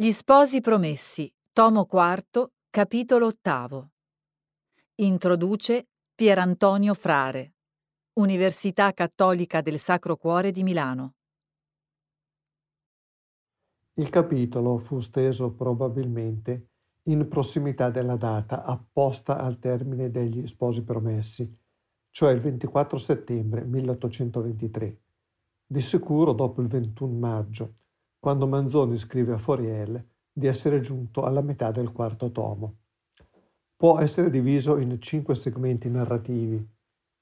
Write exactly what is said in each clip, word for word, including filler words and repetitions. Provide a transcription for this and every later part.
Gli sposi promessi, tomo quarto, capitolo ottavo. Introduce Pierantonio Frare, Università Cattolica del Sacro Cuore di Milano. Il capitolo fu steso probabilmente in prossimità della data apposta al termine degli sposi promessi, cioè il ventiquattro settembre milleottocentoventitré, di sicuro dopo il ventuno maggio, quando Manzoni scrive a Foriel di essere giunto alla metà del quarto tomo. Può essere diviso in cinque segmenti narrativi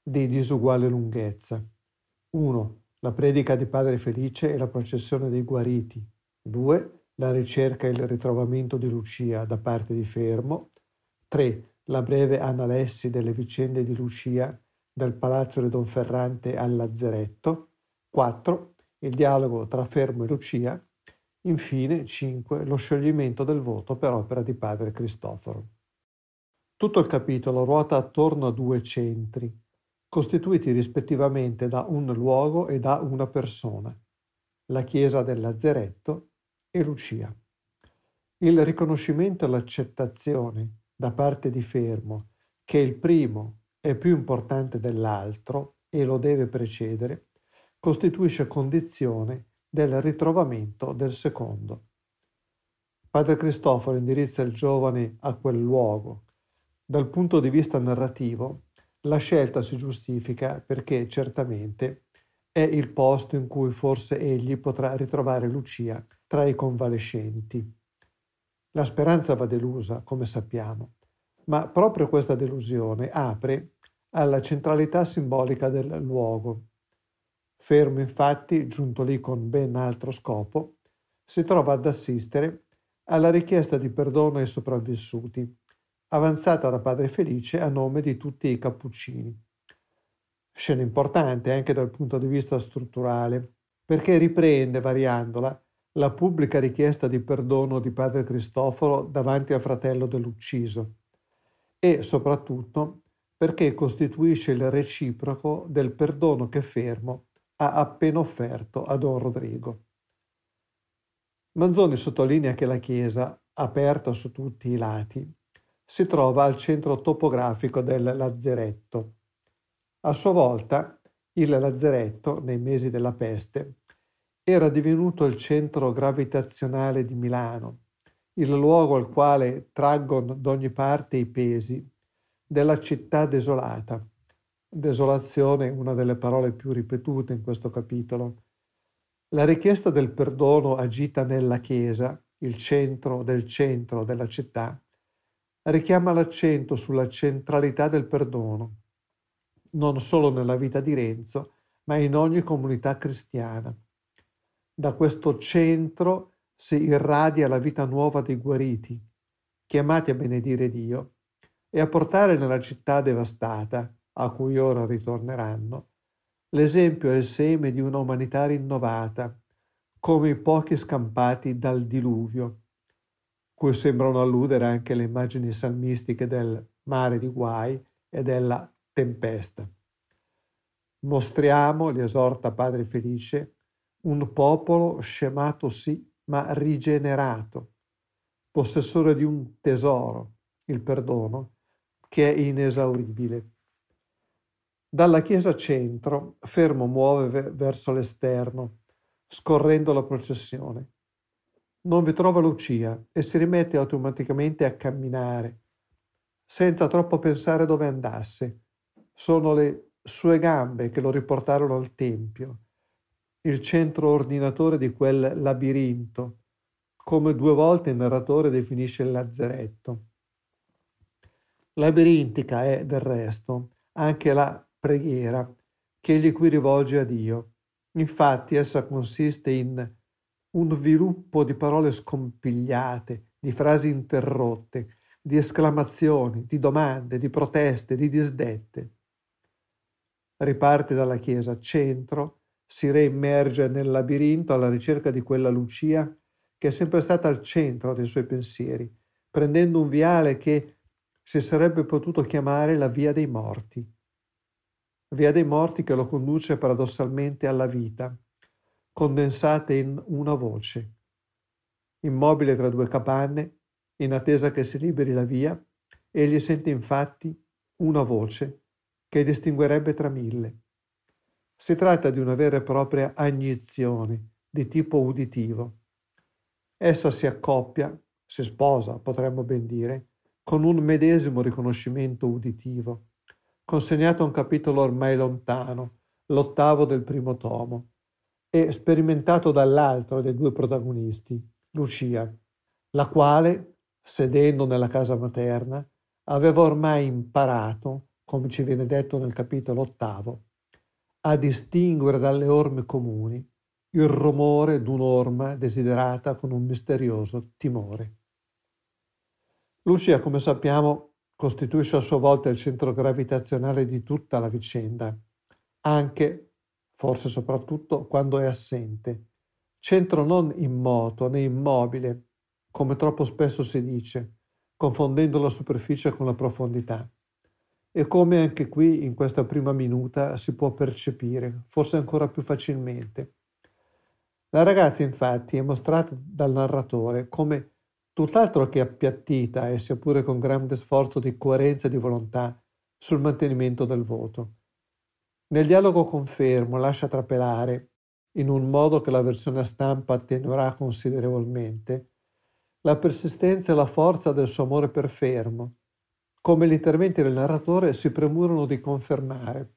di disuguale lunghezza. uno. La predica di Padre Felice e la processione dei guariti. due. La ricerca e il ritrovamento di Lucia da parte di Fermo. tre. La breve analessi delle vicende di Lucia dal palazzo di Don Ferrante al Lazzaretto. quattro. Il dialogo tra Fermo e Lucia. Infine, cinque, lo scioglimento del voto per opera di Padre Cristoforo. Tutto il capitolo ruota attorno a due centri, costituiti rispettivamente da un luogo e da una persona, la chiesa del Lazzaretto e Lucia. Il riconoscimento e l'accettazione da parte di Fermo che il primo è più importante dell'altro e lo deve precedere, costituisce condizione del ritrovamento del secondo. Padre Cristoforo indirizza il giovane a quel luogo. Dal punto di vista narrativo, la scelta si giustifica perché certamente è il posto in cui forse egli potrà ritrovare Lucia tra i convalescenti. La speranza va delusa, come sappiamo, ma proprio questa delusione apre alla centralità simbolica del luogo. Fermo, infatti, giunto lì con ben altro scopo, si trova ad assistere alla richiesta di perdono ai sopravvissuti, avanzata da Padre Felice a nome di tutti i cappuccini. Scena importante anche dal punto di vista strutturale, perché riprende, variandola, la pubblica richiesta di perdono di Padre Cristoforo davanti al fratello dell'ucciso e, soprattutto, perché costituisce il reciproco del perdono che Fermo ha appena offerto a Don Rodrigo. Manzoni sottolinea che la chiesa, aperta su tutti i lati, si trova al centro topografico del Lazzaretto. A sua volta, il Lazzaretto, nei mesi della peste, era divenuto il centro gravitazionale di Milano, il luogo al quale traggono d'ogni parte i pesi della città desolata. Desolazione, una delle parole più ripetute in questo capitolo. La richiesta del perdono agita nella chiesa, il centro del centro della città, richiama l'accento sulla centralità del perdono, non solo nella vita di Renzo, ma in ogni comunità cristiana. Da questo centro si irradia la vita nuova dei guariti, chiamati a benedire Dio e a portare nella città devastata, a cui ora ritorneranno, l'esempio e il seme di una umanità rinnovata, come i pochi scampati dal diluvio, cui sembrano alludere anche le immagini salmistiche del mare di guai e della tempesta. Mostriamo, li esorta Padre Felice, un popolo scemato sì, ma rigenerato, possessore di un tesoro, il perdono, che è inesauribile. Dalla chiesa centro, Fermo muove verso l'esterno, scorrendo la processione. Non vi trova Lucia e si rimette automaticamente a camminare, senza troppo pensare dove andasse. Sono le sue gambe che lo riportarono al tempio, il centro ordinatore di quel labirinto, come due volte il narratore definisce il Lazzaretto. Labirintica è, del resto, anche la preghiera che egli qui rivolge a Dio. Infatti essa consiste in un sviluppo di parole scompigliate, di frasi interrotte, di esclamazioni, di domande, di proteste, di disdette. Riparte dalla chiesa centro, si reimmerge nel labirinto alla ricerca di quella Lucia che è sempre stata al centro dei suoi pensieri, prendendo un viale che si sarebbe potuto chiamare la via dei morti. Via dei morti che lo conduce paradossalmente alla vita, condensata in una voce. immobile tra due capanne, in attesa che si liberi la via, egli sente infatti una voce che distinguerebbe tra mille. Si tratta di una vera e propria agnizione di tipo uditivo. Essa si accoppia, si sposa, potremmo ben dire, con un medesimo riconoscimento uditivo, consegnato a un capitolo ormai lontano, l'ottavo del primo tomo, e sperimentato dall'altro dei due protagonisti, Lucia, la quale, sedendo nella casa materna, aveva ormai imparato, come ci viene detto nel capitolo ottavo, a distinguere dalle orme comuni il rumore d'un'orma desiderata con un misterioso timore. Lucia, come sappiamo, costituisce a sua volta il centro gravitazionale di tutta la vicenda, anche, forse soprattutto, quando è assente. Centro non immoto né immobile, come troppo spesso si dice, confondendo la superficie con la profondità. E come anche qui, in questa prima minuta, si può percepire, forse ancora più facilmente. La ragazza, infatti, è mostrata dal narratore come tutt'altro che appiattita, e sia pure con grande sforzo di coerenza e di volontà, sul mantenimento del voto. Nel dialogo con Fermo lascia trapelare, in un modo che la versione a stampa attenuerà considerevolmente, la persistenza e la forza del suo amore per Fermo, come gli interventi del narratore si premurano di confermare.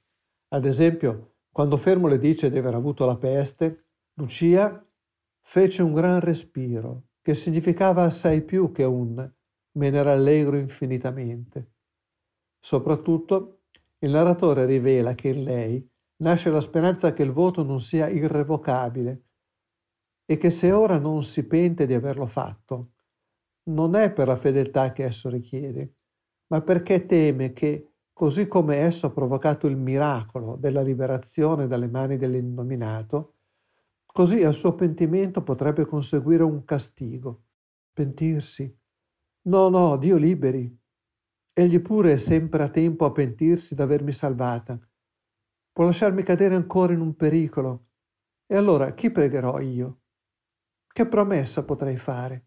Ad esempio, quando Fermo le dice di aver avuto la peste, Lucia fece un gran respiro, che significava assai più che un «me ne rallegro infinitamente». Soprattutto, il narratore rivela che in lei nasce la speranza che il voto non sia irrevocabile e che se ora non si pente di averlo fatto, non è per la fedeltà che esso richiede, ma perché teme che, così come esso ha provocato il miracolo della liberazione dalle mani dell'innominato, così al suo pentimento potrebbe conseguire un castigo. Pentirsi? No, no, Dio liberi. Egli pure è sempre a tempo a pentirsi d'avermi salvata. Può lasciarmi cadere ancora in un pericolo. E allora chi pregherò io? Che promessa potrei fare?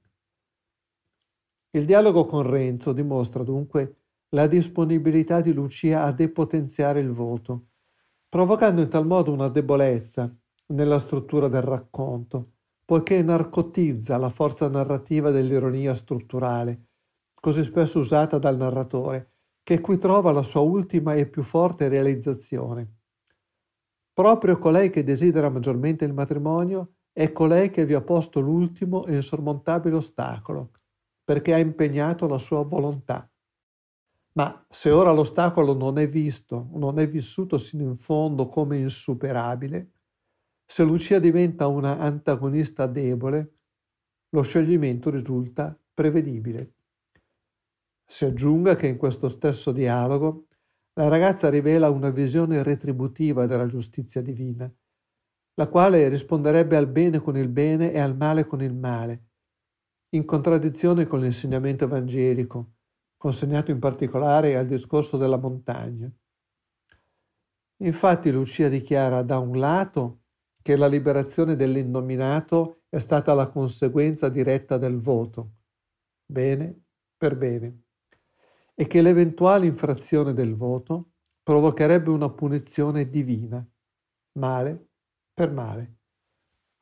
Il dialogo con Renzo dimostra dunque la disponibilità di Lucia a depotenziare il voto, provocando in tal modo una debolezza nella struttura del racconto, poiché narcotizza la forza narrativa dell'ironia strutturale, così spesso usata dal narratore, che qui trova la sua ultima e più forte realizzazione. Proprio colei che desidera maggiormente il matrimonio è colei che vi ha posto l'ultimo e insormontabile ostacolo, perché ha impegnato la sua volontà. Ma se ora l'ostacolo non è visto, non è vissuto sino in fondo come insuperabile, se Lucia diventa una antagonista debole, lo scioglimento risulta prevedibile. Si aggiunga che in questo stesso dialogo la ragazza rivela una visione retributiva della giustizia divina, la quale risponderebbe al bene con il bene e al male con il male, in contraddizione con l'insegnamento evangelico, consegnato in particolare al discorso della montagna. Infatti Lucia dichiara da un lato che la liberazione dell'innominato è stata la conseguenza diretta del voto, bene per bene, e che l'eventuale infrazione del voto provocherebbe una punizione divina, male per male,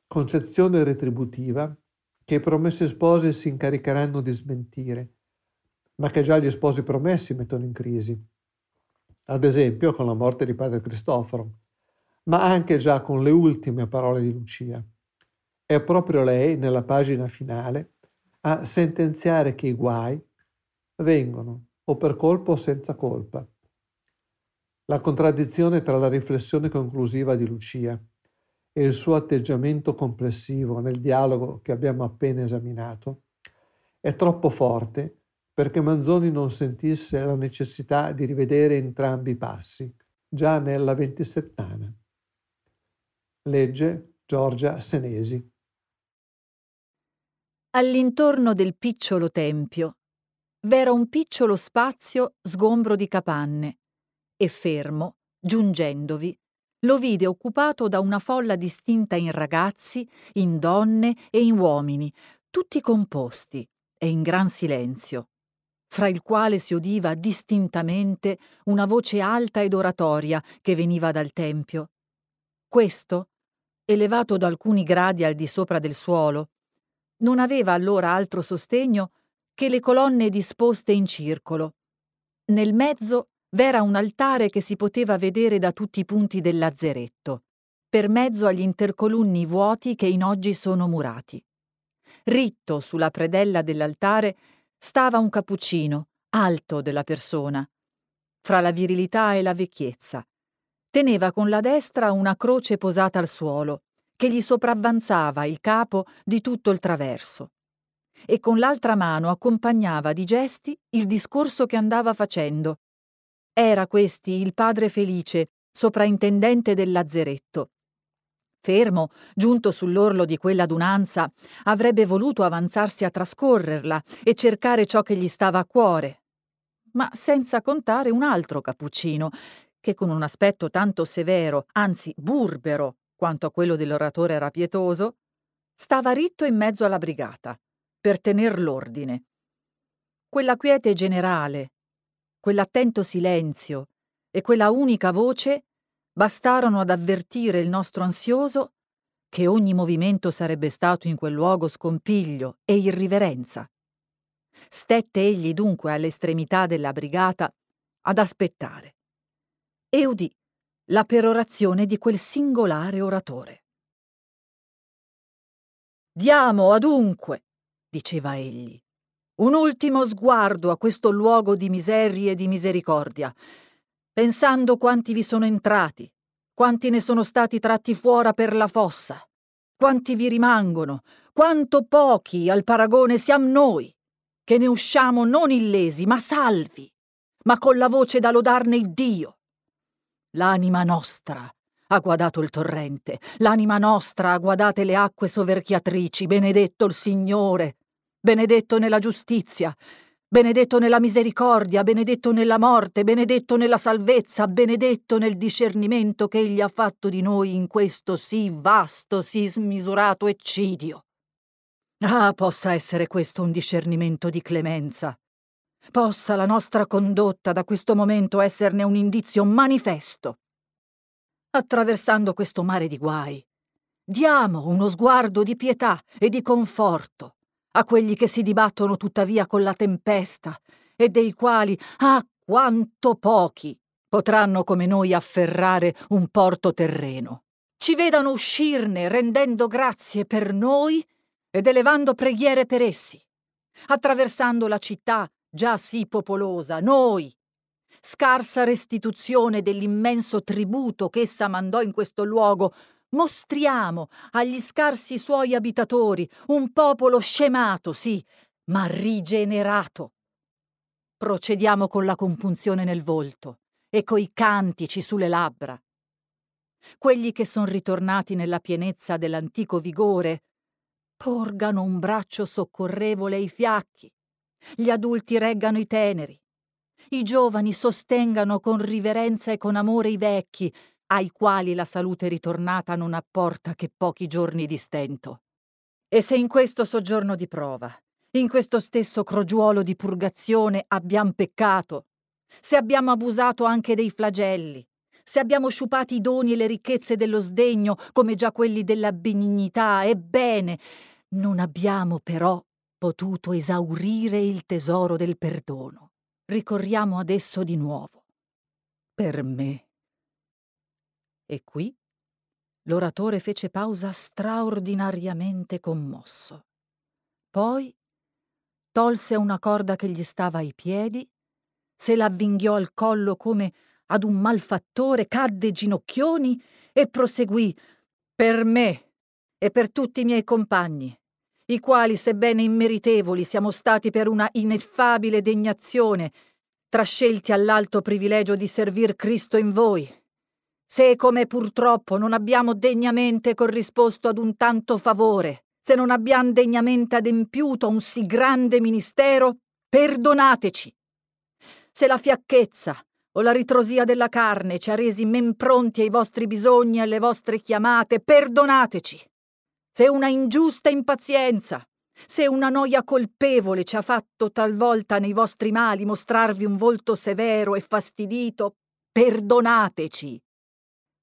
concezione retributiva che i promessi sposi si incaricheranno di smentire, ma che già gli sposi promessi mettono in crisi, ad esempio con la morte di Padre Cristoforo, ma anche già con le ultime parole di Lucia. È proprio lei, nella pagina finale, a sentenziare che i guai vengono o per colpa o senza colpa. La contraddizione tra la riflessione conclusiva di Lucia e il suo atteggiamento complessivo nel dialogo che abbiamo appena esaminato è troppo forte perché Manzoni non sentisse la necessità di rivedere entrambi i passi già nella ventisettana. Legge Giorgia Senesi. All'intorno del picciolo tempio v'era un picciolo spazio sgombro di capanne e Fermo, giungendovi, lo vide occupato da una folla distinta in ragazzi, in donne e in uomini, tutti composti e in gran silenzio, fra il quale si udiva distintamente una voce alta ed oratoria che veniva dal tempio. Questo, elevato da alcuni gradi al di sopra del suolo, non aveva allora altro sostegno che le colonne disposte in circolo. Nel mezzo v'era un altare che si poteva vedere da tutti i punti del Lazzaretto, per mezzo agli intercolunni vuoti che in oggi sono murati. Ritto sulla predella dell'altare stava un cappuccino, alto della persona, fra la virilità e la vecchiezza. Teneva con la destra una croce posata al suolo, che gli sopravvanzava il capo di tutto il traverso, e con l'altra mano accompagnava di gesti il discorso che andava facendo. Era questi il padre Felice, sopraintendente del Lazzaretto. Fermo, giunto sull'orlo di quell'adunanza, avrebbe voluto avanzarsi a trascorrerla e cercare ciò che gli stava a cuore, ma senza contare un altro cappuccino, che con un aspetto tanto severo, anzi burbero, quanto a quello dell'oratore era pietoso, stava ritto in mezzo alla brigata, per tener l'ordine. Quella quiete generale, quell'attento silenzio e quella unica voce bastarono ad avvertire il nostro ansioso che ogni movimento sarebbe stato in quel luogo scompiglio e irriverenza. Stette egli dunque all'estremità della brigata ad aspettare e udì la perorazione di quel singolare oratore. «Diamo adunque», diceva egli, «un ultimo sguardo a questo luogo di miserie e di misericordia, pensando quanti vi sono entrati, quanti ne sono stati tratti fuori per la fossa, quanti vi rimangono, quanto pochi al paragone siamo noi, che ne usciamo non illesi, ma salvi, ma con la voce da lodarne il Dio. L'anima nostra ha guadato il torrente, l'anima nostra ha guadate le acque soverchiatrici, benedetto il Signore, benedetto nella giustizia, benedetto nella misericordia, benedetto nella morte, benedetto nella salvezza, benedetto nel discernimento che egli ha fatto di noi in questo sì vasto, sì smisurato eccidio. Ah, possa essere questo un discernimento di clemenza! Possa la nostra condotta da questo momento esserne un indizio manifesto! Attraversando questo mare di guai, diamo uno sguardo di pietà e di conforto a quelli che si dibattono tuttavia con la tempesta e dei quali, ah, quanto pochi, potranno come noi afferrare un porto terreno. Ci vedano uscirne rendendo grazie per noi ed elevando preghiere per essi. Attraversando la città già sì popolosa, noi, scarsa restituzione dell'immenso tributo che essa mandò in questo luogo, mostriamo agli scarsi suoi abitatori un popolo scemato, sì, ma rigenerato. Procediamo con la compunzione nel volto e coi cantici sulle labbra. Quelli che son ritornati nella pienezza dell'antico vigore porgano un braccio soccorrevole ai fiacchi, gli adulti reggano i teneri, i giovani sostengano con riverenza e con amore i vecchi, ai quali la salute ritornata non apporta che pochi giorni di stento. E se in questo soggiorno di prova, in questo stesso crogiuolo di purgazione abbiamo peccato, se abbiamo abusato anche dei flagelli, se abbiamo sciupati i doni e le ricchezze dello sdegno come già quelli della benignità, ebbene, non abbiamo però potuto esaurire il tesoro del perdono. Ricorriamo ad esso di nuovo. Per me. E qui l'oratore fece pausa straordinariamente commosso. Poi tolse una corda che gli stava ai piedi, se l'avvinghiò al collo come ad un malfattore, cadde ginocchioni e proseguì: «Per me e per tutti i miei compagni, i quali, sebbene immeritevoli, siamo stati per una ineffabile degnazione trascelti all'alto privilegio di servir Cristo in voi, se come purtroppo non abbiamo degnamente corrisposto ad un tanto favore, se non abbiamo degnamente adempiuto a un sì grande ministero, perdonateci. Se la fiacchezza o la ritrosia della carne ci ha resi men pronti ai vostri bisogni e alle vostre chiamate, perdonateci. Se una ingiusta impazienza Se una noia colpevole ci ha fatto talvolta nei vostri mali mostrarvi un volto severo e fastidito, perdonateci.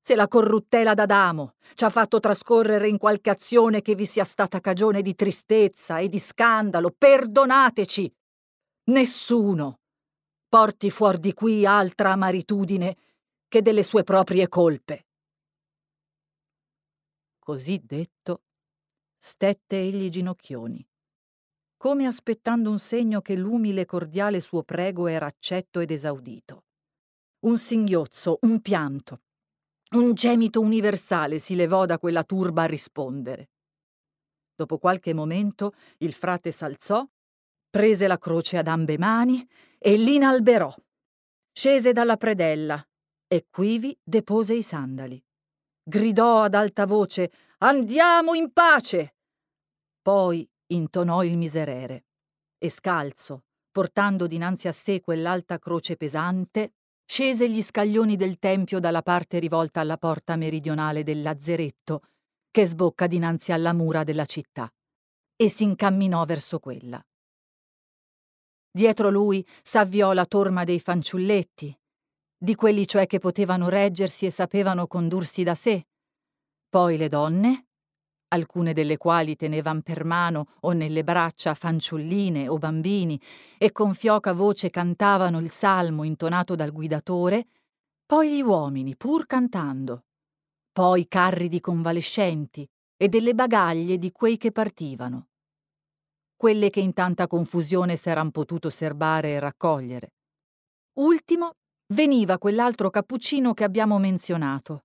Se la corruttela d'Adamo ci ha fatto trascorrere in qualche azione che vi sia stata cagione di tristezza e di scandalo, perdonateci. Nessuno porti fuor di qui altra amaritudine che delle sue proprie colpe. Così detto, stette egli ginocchioni, come aspettando un segno che l'umile e cordiale suo prego era accetto ed esaudito. Un singhiozzo, un pianto, un gemito universale si levò da quella turba a rispondere. Dopo qualche momento il frate s'alzò, prese la croce ad ambe mani e l'inalberò. Scese dalla predella e quivi depose i sandali. Gridò ad alta voce: «Andiamo in pace!» Poi intonò il miserere e scalzo, portando dinanzi a sé quell'alta croce pesante, scese gli scaglioni del tempio dalla parte rivolta alla porta meridionale del Lazzaretto, che sbocca dinanzi alla mura della città, e si incamminò verso quella. Dietro lui s'avviò la torma dei fanciulletti, di quelli cioè che potevano reggersi e sapevano condursi da sé. Poi le donne, alcune delle quali tenevan per mano o nelle braccia fanciulline o bambini e con fioca voce cantavano il salmo intonato dal guidatore, poi gli uomini pur cantando, poi carri di convalescenti e delle bagaglie di quei che partivano, quelle che in tanta confusione s'eran potuto serbare e raccogliere. Ultimo veniva quell'altro cappuccino che abbiamo menzionato,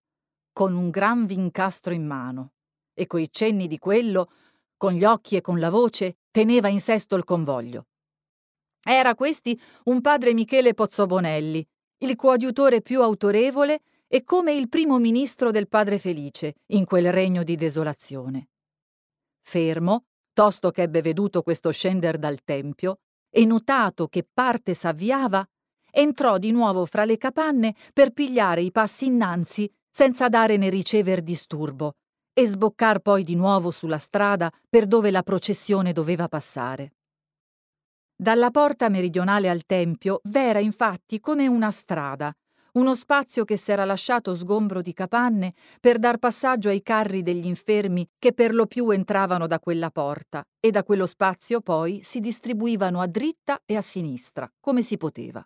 con un gran vincastro in mano, e coi cenni di quello, con gli occhi e con la voce, teneva in sesto il convoglio. Era questi un padre Michele Pozzobonelli, il coadiutore più autorevole e come il primo ministro del padre Felice in quel regno di desolazione. Fermo, tosto che ebbe veduto questo scender dal tempio, e notato che parte s'avviava, entrò di nuovo fra le capanne per pigliare i passi innanzi senza dare né ricever disturbo, e sboccar poi di nuovo sulla strada per dove la processione doveva passare. Dalla porta meridionale al tempio v'era infatti come una strada, uno spazio che s'era lasciato sgombro di capanne per dar passaggio ai carri degli infermi che per lo più entravano da quella porta, e da quello spazio poi si distribuivano a dritta e a sinistra, come si poteva.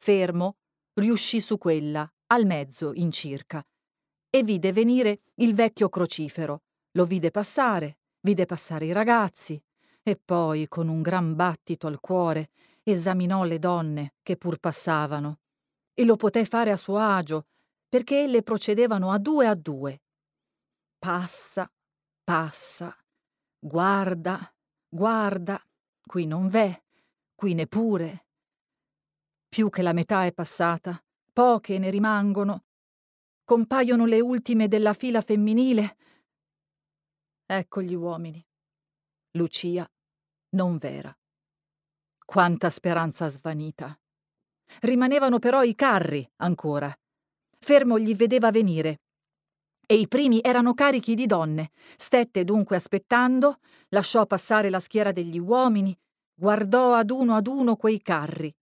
Fermo riuscì su quella, al mezzo in circa, e vide venire il vecchio crocifero, lo vide passare, vide passare i ragazzi, e poi, con un gran battito al cuore, esaminò le donne che pur passavano, e lo poté fare a suo agio, perché elle procedevano a due a due. Passa, passa, guarda, guarda, qui non v'è, qui neppure. Più che la metà è passata, poche ne rimangono. Compaiono le ultime della fila femminile. Ecco gli uomini. Lucia non v'era. Quanta speranza svanita! Rimanevano però i carri ancora. Fermo li vedeva venire. E i primi erano carichi di donne. Stette dunque aspettando, lasciò passare la schiera degli uomini, guardò ad uno ad uno quei carri.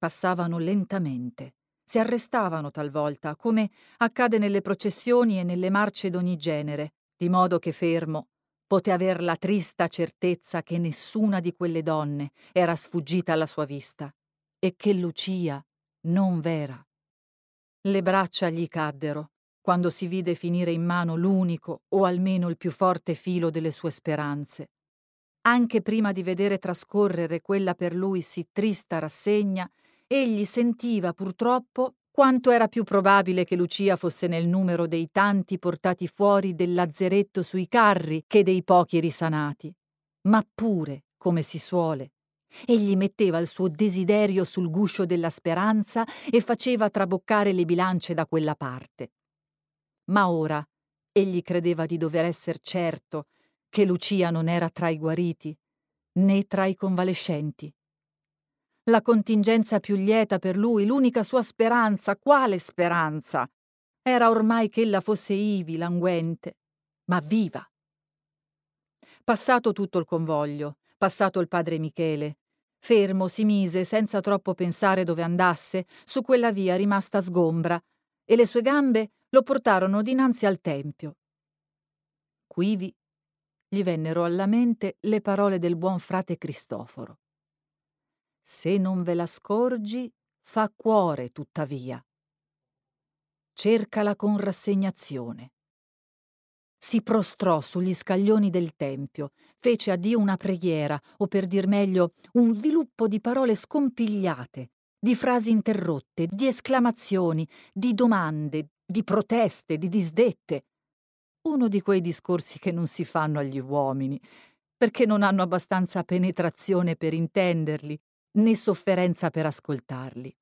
Passavano lentamente, si arrestavano talvolta, come accade nelle processioni e nelle marce d'ogni genere, di modo che Fermo poté aver la trista certezza che nessuna di quelle donne era sfuggita alla sua vista e che Lucia non v'era. Le braccia gli caddero quando si vide finire in mano l'unico o almeno il più forte filo delle sue speranze. Anche prima di vedere trascorrere quella per lui sì trista rassegna, egli sentiva purtroppo quanto era più probabile che Lucia fosse nel numero dei tanti portati fuori del Lazzaretto sui carri che dei pochi risanati. Ma pure, come si suole, egli metteva il suo desiderio sul guscio della speranza e faceva traboccare le bilance da quella parte. Ma ora egli credeva di dover essere certo che Lucia non era tra i guariti né tra i convalescenti. La contingenza più lieta per lui, l'unica sua speranza, quale speranza? Era ormai che ella fosse ivi, languente, ma viva. Passato tutto il convoglio, passato il padre Michele, Fermo si mise, senza troppo pensare dove andasse, su quella via rimasta sgombra, e le sue gambe lo portarono dinanzi al tempio. Quivi gli vennero alla mente le parole del buon frate Cristoforo. Se non ve la scorgi, fa cuore tuttavia. Cercala con rassegnazione. Si prostrò sugli scaglioni del tempio, fece a Dio una preghiera, o per dir meglio, un viluppo di parole scompigliate, di frasi interrotte, di esclamazioni, di domande, di proteste, di disdette. Uno di quei discorsi che non si fanno agli uomini, perché non hanno abbastanza penetrazione per intenderli, né sofferenza per ascoltarli.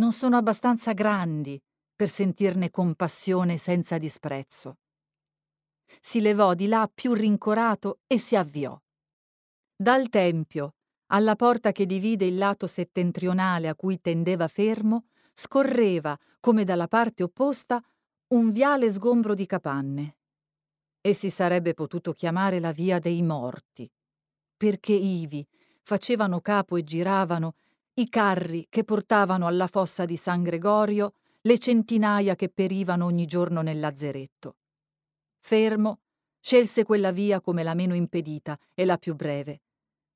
Non sono abbastanza grandi per sentirne compassione senza disprezzo. Si levò di là più rincorato e si avviò. Dal tempio, alla porta che divide il lato settentrionale a cui tendeva Fermo, scorreva, come dalla parte opposta, un viale sgombro di capanne. E si sarebbe potuto chiamare la via dei morti, perché ivi facevano capo e giravano i carri che portavano alla fossa di San Gregorio le centinaia che perivano ogni giorno nel Lazzaretto. Fermo scelse quella via come la meno impedita e la più breve,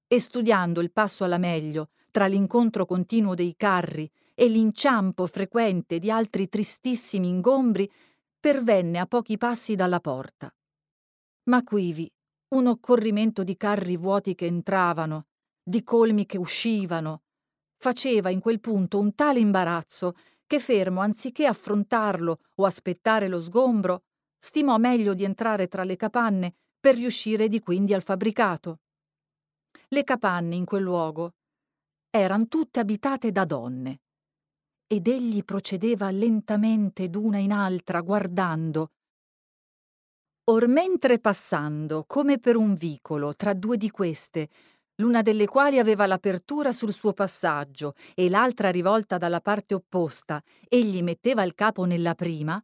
e studiando il passo alla meglio tra l'incontro continuo dei carri e l'inciampo frequente di altri tristissimi ingombri, pervenne a pochi passi dalla porta. Ma quivi un occorrimento di carri vuoti che entravano, di colmi che uscivano, faceva in quel punto un tale imbarazzo che Fermo, anziché affrontarlo o aspettare lo sgombro, stimò meglio di entrare tra le capanne per riuscire di quindi al fabbricato. Le capanne in quel luogo eran tutte abitate da donne, ed egli procedeva lentamente d'una in altra guardando. Or mentre passando, come per un vicolo, tra due di queste, l'una delle quali aveva l'apertura sul suo passaggio e l'altra rivolta dalla parte opposta, egli metteva il capo nella prima,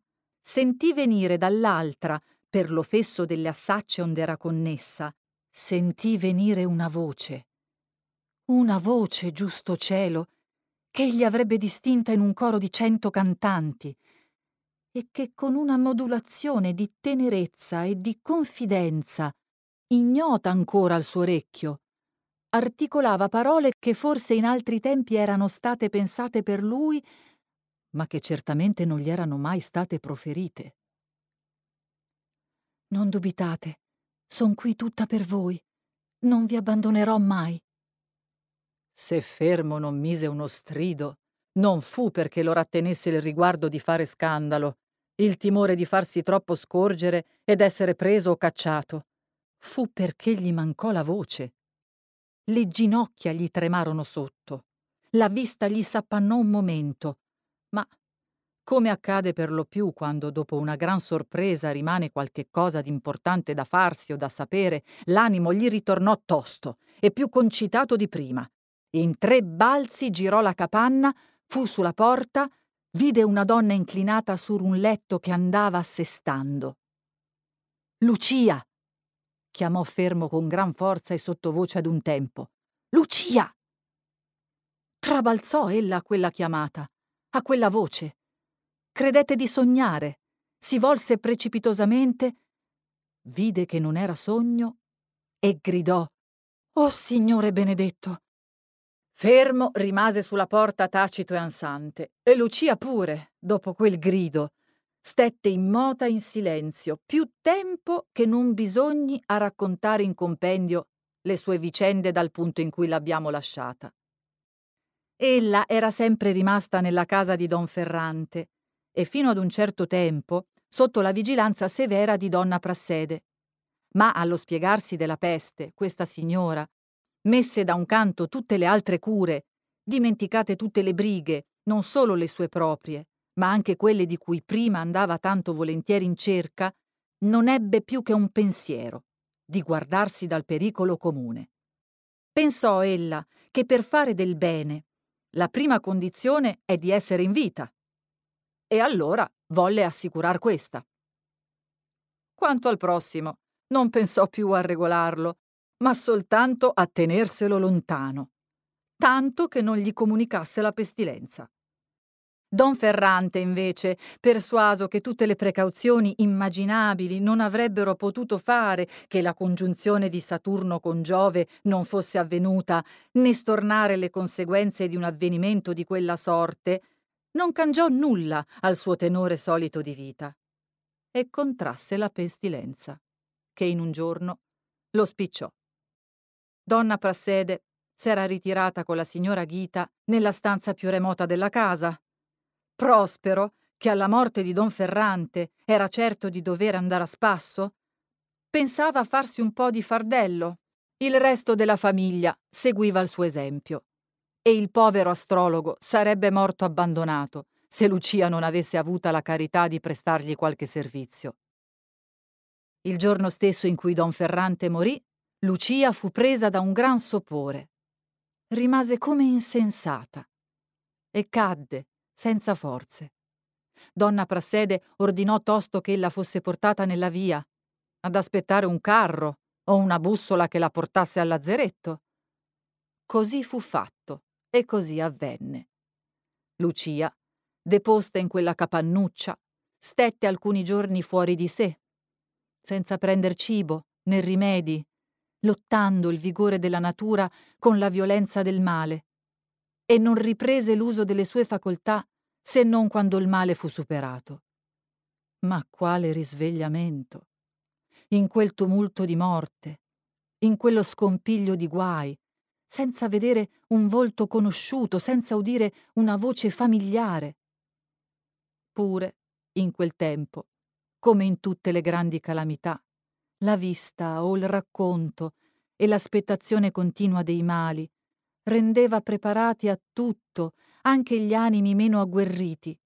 sentì venire dall'altra, per lo fesso delle assacce ond'era connessa, sentì venire una voce. Una voce, giusto cielo, che egli avrebbe distinta in un coro di cento cantanti, e che con una modulazione di tenerezza e di confidenza, ignota ancora al suo orecchio, articolava parole che forse in altri tempi erano state pensate per lui, ma che certamente non gli erano mai state proferite. Non dubitate, son qui tutta per voi, non vi abbandonerò mai. Se Fermo non mise uno strido, non fu perché lo rattenesse il riguardo di fare scandalo, il timore di farsi troppo scorgere ed essere preso o cacciato. Fu perché gli mancò la voce. Le ginocchia gli tremarono sotto, la vista gli s'appannò un momento, ma, come accade per lo più quando dopo una gran sorpresa rimane qualche cosa d'importante da farsi o da sapere, l'animo gli ritornò tosto e più concitato di prima. In tre balzi girò la capanna, fu sulla porta, vide una donna inclinata su un letto che andava assestando. «Lucia!» chiamò Fermo con gran forza e sottovoce ad un tempo. «Lucia!» Trabalzò ella a quella chiamata, a quella voce. Credette di sognare, si volse precipitosamente, vide che non era sogno e gridò: «Oh Signore benedetto!» Fermo rimase sulla porta tacito e ansante, e Lucia pure, dopo quel grido, stette immota in silenzio, più tempo che non bisogni a raccontare in compendio le sue vicende dal punto in cui l'abbiamo lasciata. Ella era sempre rimasta nella casa di Don Ferrante e fino ad un certo tempo sotto la vigilanza severa di Donna Prassede. Ma allo spiegarsi della peste, questa signora, messe da un canto tutte le altre cure, dimenticate tutte le brighe, non solo le sue proprie, ma anche quelle di cui prima andava tanto volentieri in cerca, non ebbe più che un pensiero: di guardarsi dal pericolo comune. Pensò ella che per fare del bene la prima condizione è di essere in vita. E allora volle assicurar questa. Quanto al prossimo, non pensò più a regolarlo, ma soltanto a tenerselo lontano, tanto che non gli comunicasse la pestilenza. Don Ferrante, invece, persuaso che tutte le precauzioni immaginabili non avrebbero potuto fare che la congiunzione di Saturno con Giove non fosse avvenuta, né stornare le conseguenze di un avvenimento di quella sorte, non cangiò nulla al suo tenore solito di vita e contrasse la pestilenza, che in un giorno lo spicciò. Donna Prassede s'era ritirata con la signora Ghita nella stanza più remota della casa. Prospero, che alla morte di Don Ferrante era certo di dover andare a spasso, pensava a farsi un po' di fardello. Il resto della famiglia seguiva il suo esempio e il povero astrologo sarebbe morto abbandonato se Lucia non avesse avuta la carità di prestargli qualche servizio. Il giorno stesso in cui Don Ferrante morì, Lucia fu presa da un gran sopore. Rimase come insensata e cadde senza forze. Donna Prassede ordinò tosto che ella fosse portata nella via, ad aspettare un carro o una bussola che la portasse al Lazzaretto. Così fu fatto e così avvenne. Lucia, deposta in quella capannuccia, stette alcuni giorni fuori di sé, senza prender cibo né rimedi, lottando il vigore della natura con la violenza del male, e non riprese l'uso delle sue facoltà se non quando il male fu superato. Ma quale risvegliamento! In quel tumulto di morte, in quello scompiglio di guai, senza vedere un volto conosciuto, senza udire una voce familiare. Pure, in quel tempo, come in tutte le grandi calamità, la vista o il racconto e l'aspettazione continua dei mali rendeva preparati a tutto anche gli animi meno agguerriti.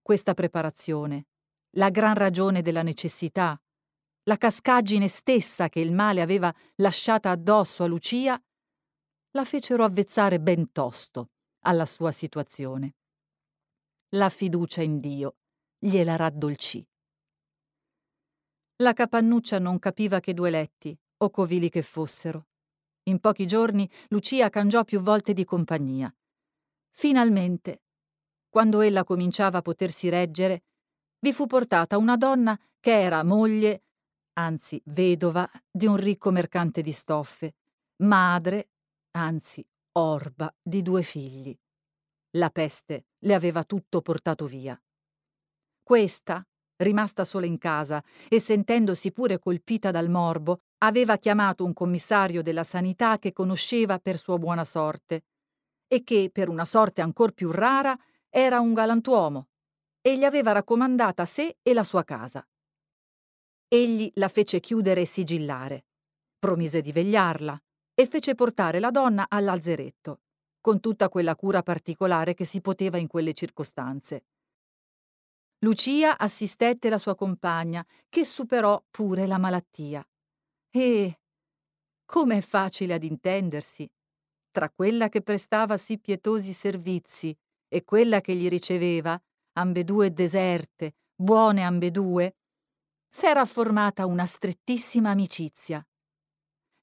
Questa preparazione, la gran ragione della necessità, la cascaggine stessa che il male aveva lasciata addosso a Lucia, la fecero avvezzare ben tosto alla sua situazione. La fiducia in Dio gliela raddolcì. La capannuccia non capiva che due letti o covili che fossero. In pochi giorni Lucia cangiò più volte di compagnia. Finalmente, quando ella cominciava a potersi reggere, vi fu portata una donna che era moglie, anzi vedova, di un ricco mercante di stoffe, madre, anzi orba, di due figli. La peste le aveva tutto portato via. Questa, rimasta sola in casa e sentendosi pure colpita dal morbo, aveva chiamato un commissario della sanità che conosceva per sua buona sorte e che, per una sorte ancor più rara, era un galantuomo e gli aveva raccomandata sé e la sua casa. Egli la fece chiudere e sigillare, promise di vegliarla e fece portare la donna al Lazzaretto, con tutta quella cura particolare che si poteva in quelle circostanze. Lucia assistette la sua compagna, che superò pure la malattia. E, come è facile ad intendersi, tra quella che prestava sì pietosi servizi e quella che gli riceveva, ambedue deserte, buone ambedue, s'era formata una strettissima amicizia.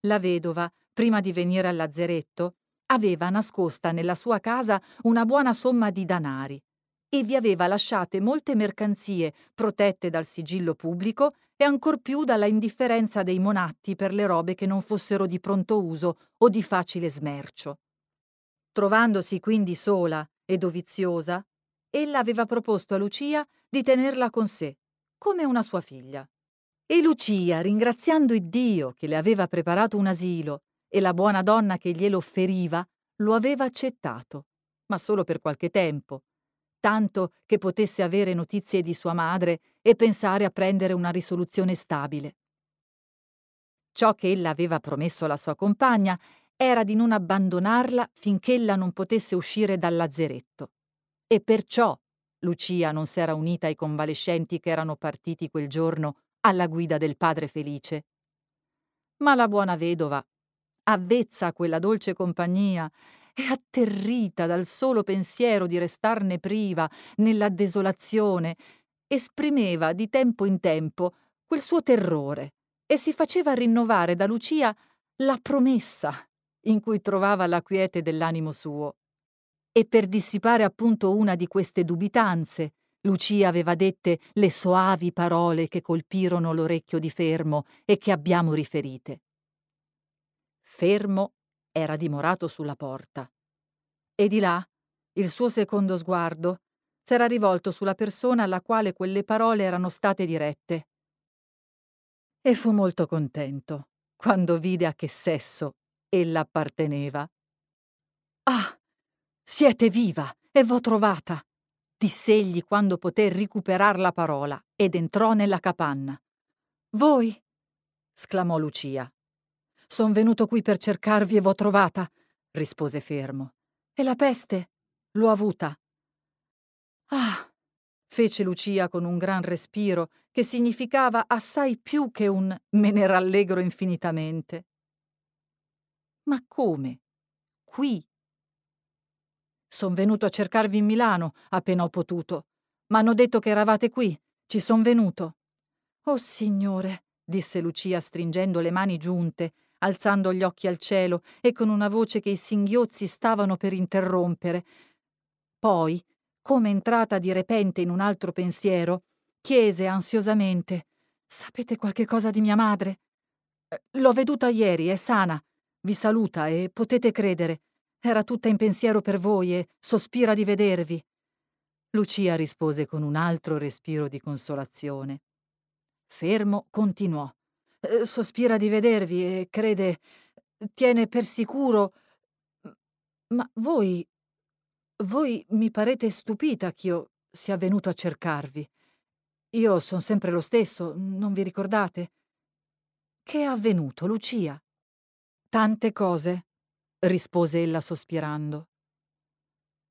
La vedova, prima di venire al Lazzaretto, aveva nascosta nella sua casa una buona somma di danari e vi aveva lasciate molte mercanzie protette dal sigillo pubblico e ancor più dalla indifferenza dei monatti per le robe che non fossero di pronto uso o di facile smercio. Trovandosi quindi sola ed oviziosa, ella aveva proposto a Lucia di tenerla con sé, come una sua figlia. E Lucia, ringraziando Iddio che le aveva preparato un asilo e la buona donna che glielo offeriva, lo aveva accettato, ma solo per qualche tempo, tanto che potesse avere notizie di sua madre e pensare a prendere una risoluzione stabile. Ciò che ella aveva promesso alla sua compagna era di non abbandonarla finché ella non potesse uscire dal Lazzaretto, e perciò Lucia non s'era unita ai convalescenti che erano partiti quel giorno alla guida del padre Felice. Ma la buona vedova, avvezza a quella dolce compagnia, e atterrita dal solo pensiero di restarne priva nella desolazione, esprimeva di tempo in tempo quel suo terrore e si faceva rinnovare da Lucia la promessa in cui trovava la quiete dell'animo suo. E per dissipare appunto una di queste dubitanze, Lucia aveva dette le soavi parole che colpirono l'orecchio di Fermo e che abbiamo riferite. Fermo era dimorato sulla porta. E di là, il suo secondo sguardo s'era rivolto sulla persona alla quale quelle parole erano state dirette. E fu molto contento quando vide a che sesso ella apparteneva. «Ah, siete viva e v'ho trovata!» diss'egli quando poté recuperar la parola, ed entrò nella capanna. «Voi?» sclamò Lucia. «Son venuto qui per cercarvi e v'ho trovata», rispose Fermo. «E la peste? L'ho avuta». «Ah!» fece Lucia con un gran respiro che significava assai più che un «me ne rallegro infinitamente». «Ma come? Qui?» «Son venuto a cercarvi in Milano appena ho potuto. M'hanno detto che eravate qui. Ci son venuto». «Oh, Signore!» disse Lucia stringendo le mani giunte, alzando gli occhi al cielo e con una voce che i singhiozzi stavano per interrompere. Poi, come entrata di repente in un altro pensiero, chiese ansiosamente: «Sapete qualche cosa di mia madre? L'ho veduta ieri, è sana. Vi saluta e potete credere. Era tutta in pensiero per voi e sospira di vedervi». Lucia rispose con un altro respiro di consolazione. Fermo continuò: «Sospira di vedervi e crede, tiene per sicuro. Ma voi, voi mi parete stupita che io sia venuto a cercarvi. Io son sempre lo stesso, non vi ricordate?» «Che è avvenuto, Lucia?» «Tante cose», rispose ella sospirando.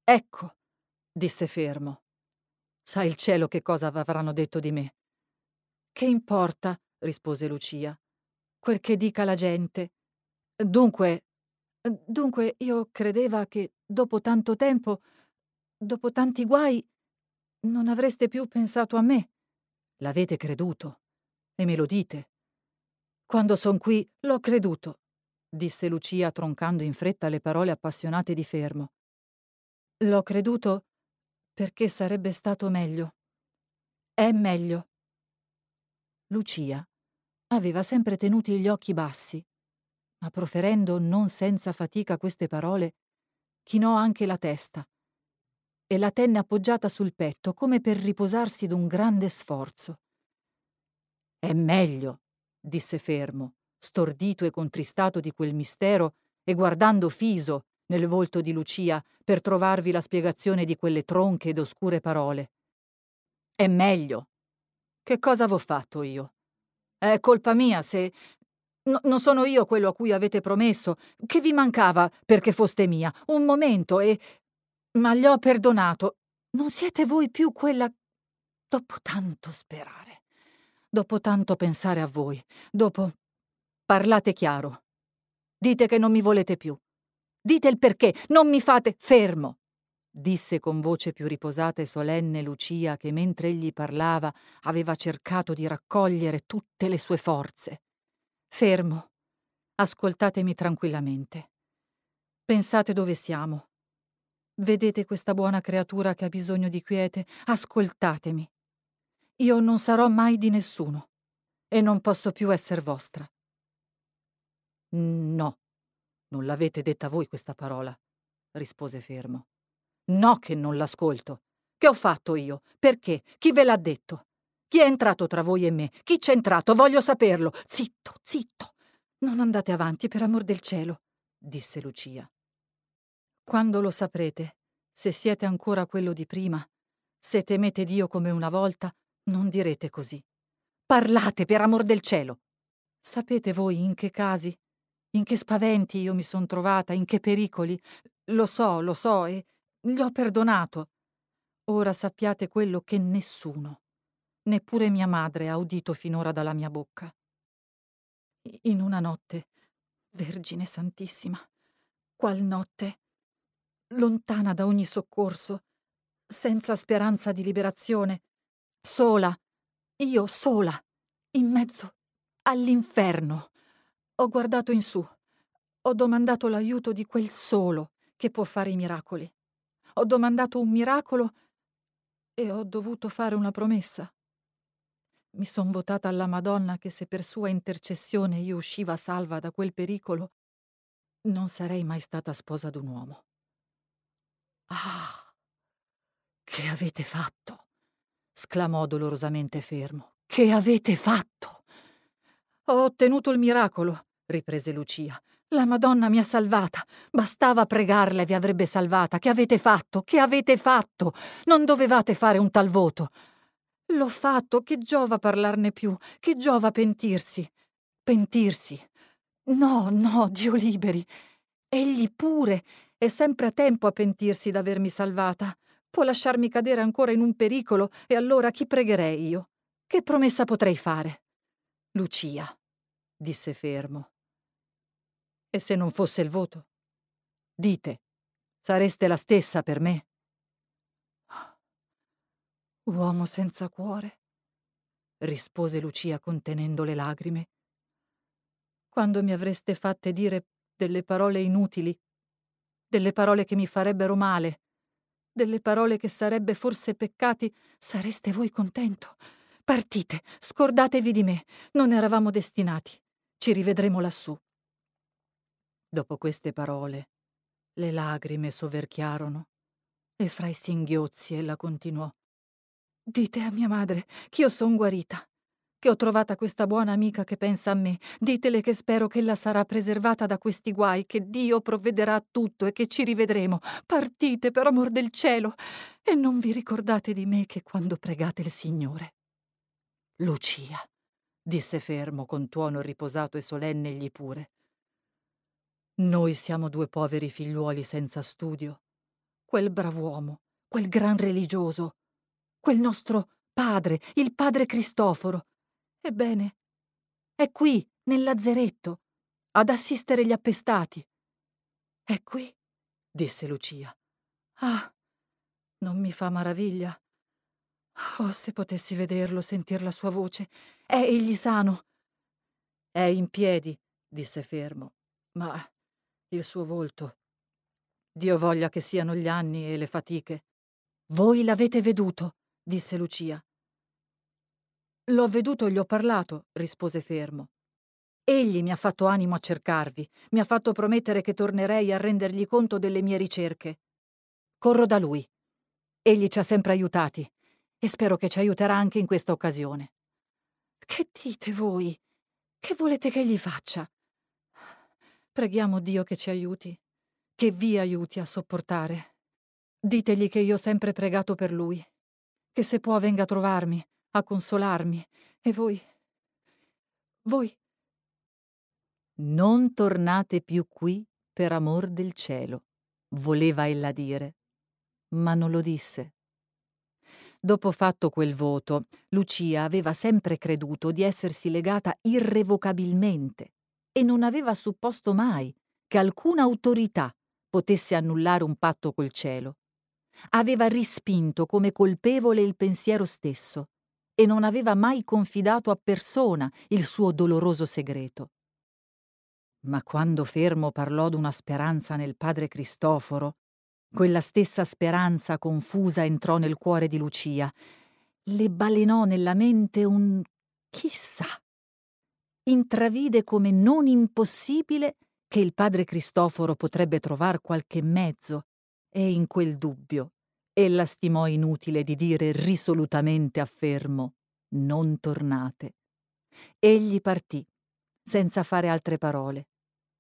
«Ecco», disse Fermo. «Sa il cielo che cosa avranno detto di me». «Che importa?» rispose Lucia. «Quel che dica la gente. Dunque, dunque io credeva che dopo tanto tempo, dopo tanti guai, non avreste più pensato a me. L'avete creduto e me lo dite». «Quando son qui l'ho creduto», disse Lucia troncando in fretta le parole appassionate di Fermo. «L'ho creduto perché sarebbe stato meglio. È meglio». Lucia aveva sempre tenuti gli occhi bassi, ma proferendo non senza fatica queste parole, chinò anche la testa e la tenne appoggiata sul petto come per riposarsi d'un grande sforzo. «È meglio», disse Fermo, stordito e contristato di quel mistero e guardando fiso nel volto di Lucia per trovarvi la spiegazione di quelle tronche ed oscure parole. «È meglio. Che cosa v'ho fatto io? È colpa mia se... No, non sono io quello a cui avete promesso. Che vi mancava perché foste mia? Un momento e... Ma gli ho perdonato. Non siete voi più quella... Dopo tanto sperare, dopo tanto pensare a voi, dopo... Parlate chiaro. Dite che non mi volete più. Dite il perché. Non mi fate... Fermo!» disse con voce più riposata e solenne Lucia, che mentre egli parlava aveva cercato di raccogliere tutte le sue forze. «Fermo, ascoltatemi tranquillamente. Pensate dove siamo. Vedete questa buona creatura che ha bisogno di quiete. Ascoltatemi. Io non sarò mai di nessuno e non posso più essere vostra». «No, non l'avete detta voi questa parola», rispose Fermo. «No che non l'ascolto. Che ho fatto io? Perché? Chi ve l'ha detto? Chi è entrato tra voi e me? Chi c'è entrato? Voglio saperlo». «Zitto, zitto. Non andate avanti, per amor del cielo», disse Lucia. «Quando lo saprete, se siete ancora quello di prima, se temete Dio come una volta, non direte così». «Parlate, per amor del cielo. Sapete voi in che casi? In che spaventi io mi son trovata, in che pericoli? Lo so, lo so, e gli ho perdonato. Ora sappiate quello che nessuno, neppure mia madre, ha udito finora dalla mia bocca. In una notte, Vergine Santissima, qual notte, lontana da ogni soccorso, senza speranza di liberazione, sola, io sola, in mezzo all'inferno. Ho guardato in su. Ho domandato l'aiuto di quel solo che può fare i miracoli. Ho domandato un miracolo e ho dovuto fare una promessa. Mi son votata alla Madonna che se per sua intercessione io usciva salva da quel pericolo, non sarei mai stata sposa d'un uomo. «Ah, che avete fatto?» sclamò dolorosamente Fermo. «Che avete fatto?» «Ho ottenuto il miracolo», riprese Lucia. «La Madonna mi ha salvata. Bastava pregarla e vi avrebbe salvata. Che avete fatto? Che avete fatto? Non dovevate fare un tal voto». «L'ho fatto, che giova parlarne più, che giova pentirsi, pentirsi. No, no, Dio liberi. Egli pure è sempre a tempo a pentirsi d'avermi salvata. Può lasciarmi cadere ancora in un pericolo e allora chi pregherei io? Che promessa potrei fare?» «Lucia», disse Fermo. «E se non fosse il voto? Dite, sareste la stessa per me?» «Uomo senza cuore», rispose Lucia contenendo le lagrime. «Quando mi avreste fatte dire delle parole inutili, delle parole che mi farebbero male, delle parole che sarebbe forse peccati, sareste voi contento. Partite, scordatevi di me, non eravamo destinati, ci rivedremo lassù». Dopo queste parole, le lagrime soverchiarono e fra i singhiozzi ella continuò. «Dite a mia madre che io son guarita, che ho trovata questa buona amica che pensa a me. Ditele che spero che ella sarà preservata da questi guai, che Dio provvederà a tutto e che ci rivedremo. Partite, per amor del cielo, e non vi ricordate di me che quando pregate il Signore». «Lucia», disse Fermo con tuono riposato e solenne egli pure, «noi siamo due poveri figliuoli senza studio. Quel brav'uomo, quel gran religioso, quel nostro padre, il padre Cristoforo. Ebbene, è qui, nel Lazzaretto, ad assistere gli appestati». «È qui», disse Lucia. «Ah, non mi fa maraviglia. Oh, se potessi vederlo, sentir la sua voce. È egli sano?» «È in piedi», disse Fermo, «ma il suo volto. Dio voglia che siano gli anni e le fatiche». «Voi l'avete veduto?» disse Lucia. «L'ho veduto e gli ho parlato», rispose Fermo. «Egli mi ha fatto animo a cercarvi, mi ha fatto promettere che tornerei a rendergli conto delle mie ricerche. Corro da lui. Egli ci ha sempre aiutati e spero che ci aiuterà anche in questa occasione». «Che dite voi? Che volete che egli faccia?» «Preghiamo Dio che ci aiuti, che vi aiuti a sopportare. Ditegli che io ho sempre pregato per lui, che se può venga a trovarmi, a consolarmi. E voi... voi... non tornate più qui per amor del cielo», voleva ella dire, ma non lo disse. Dopo fatto quel voto, Lucia aveva sempre creduto di essersi legata irrevocabilmente e non aveva supposto mai che alcuna autorità potesse annullare un patto col cielo. Aveva respinto come colpevole il pensiero stesso e non aveva mai confidato a persona il suo doloroso segreto. Ma quando Fermo parlò d'una speranza nel padre Cristoforo, quella stessa speranza confusa entrò nel cuore di Lucia. Le balenò nella mente un chissà. Intravide come non impossibile che il padre Cristoforo potrebbe trovar qualche mezzo. E in quel dubbio ella stimò inutile di dire risolutamente a Fermo: «Non tornate». Egli partì, senza fare altre parole,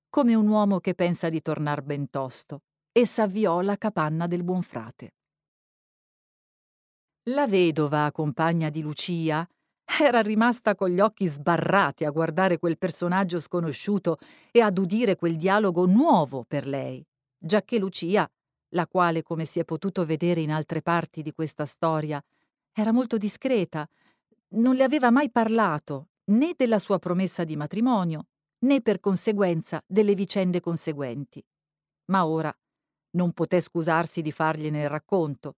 come un uomo che pensa di tornar ben tosto, e s'avviò alla capanna del buon frate. La vedova, compagna di Lucia, era rimasta con gli occhi sbarrati a guardare quel personaggio sconosciuto e ad udire quel dialogo nuovo per lei, giacché Lucia, la quale, come si è potuto vedere in altre parti di questa storia, era molto discreta, non le aveva mai parlato né della sua promessa di matrimonio né per conseguenza delle vicende conseguenti. Ma ora non poté scusarsi di fargliene il racconto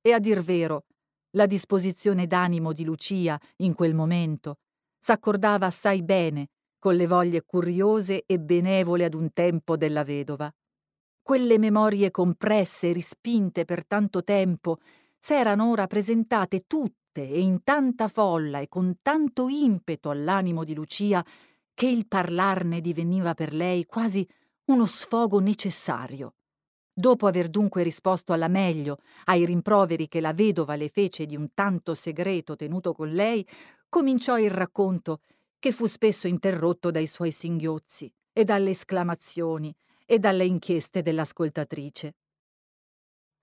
e, a dir vero, la disposizione d'animo di Lucia in quel momento s'accordava assai bene con le voglie curiose e benevole ad un tempo della vedova. Quelle memorie compresse e rispinte per tanto tempo s'erano ora presentate tutte e in tanta folla e con tanto impeto all'animo di Lucia che il parlarne diveniva per lei quasi uno sfogo necessario. Dopo aver dunque risposto alla meglio ai rimproveri che la vedova le fece di un tanto segreto tenuto con lei, cominciò il racconto, che fu spesso interrotto dai suoi singhiozzi e dalle esclamazioni e dalle inchieste dell'ascoltatrice.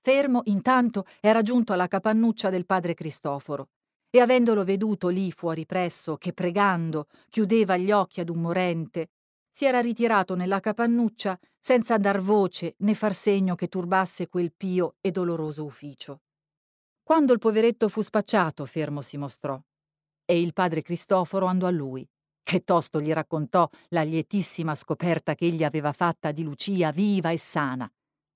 Fermo, intanto, era giunto alla capannuccia del padre Cristoforo e, avendolo veduto lì fuori presso, che pregando chiudeva gli occhi ad un morente, si era ritirato nella capannuccia senza dar voce né far segno che turbasse quel pio e doloroso ufficio. Quando il poveretto fu spacciato, Fermo si mostrò. E il padre Cristoforo andò a lui, che tosto gli raccontò la lietissima scoperta che egli aveva fatta di Lucia viva e sana,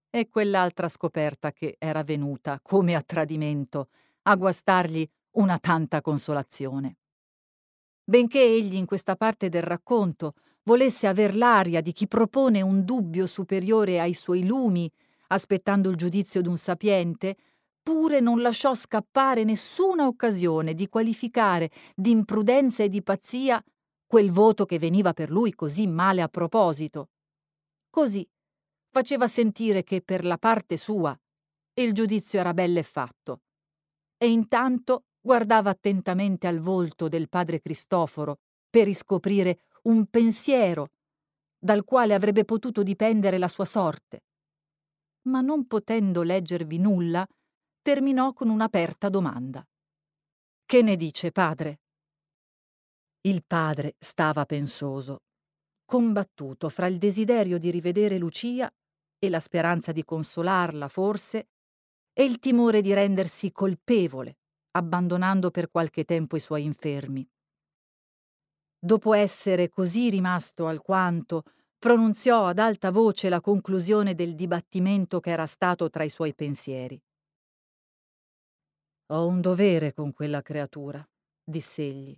e quell'altra scoperta che era venuta, come a tradimento, a guastargli una tanta consolazione. Benché egli in questa parte del racconto volesse aver l'aria di chi propone un dubbio superiore ai suoi lumi, aspettando il giudizio d'un sapiente, pure non lasciò scappare nessuna occasione di qualificare d'imprudenza e di pazzia quel voto che veniva per lui così male a proposito. Così faceva sentire che per la parte sua il giudizio era bell'e fatto, e intanto guardava attentamente al volto del padre Cristoforo per riscoprire un pensiero dal quale avrebbe potuto dipendere la sua sorte, ma non potendo leggervi nulla terminò con un'aperta domanda. «Che ne dice, padre?» Il padre stava pensoso, combattuto fra il desiderio di rivedere Lucia e la speranza di consolarla, forse, e il timore di rendersi colpevole, abbandonando per qualche tempo i suoi infermi. Dopo essere così rimasto alquanto, pronunziò ad alta voce la conclusione del dibattimento che era stato tra i suoi pensieri. «Ho un dovere con quella creatura», diss'egli.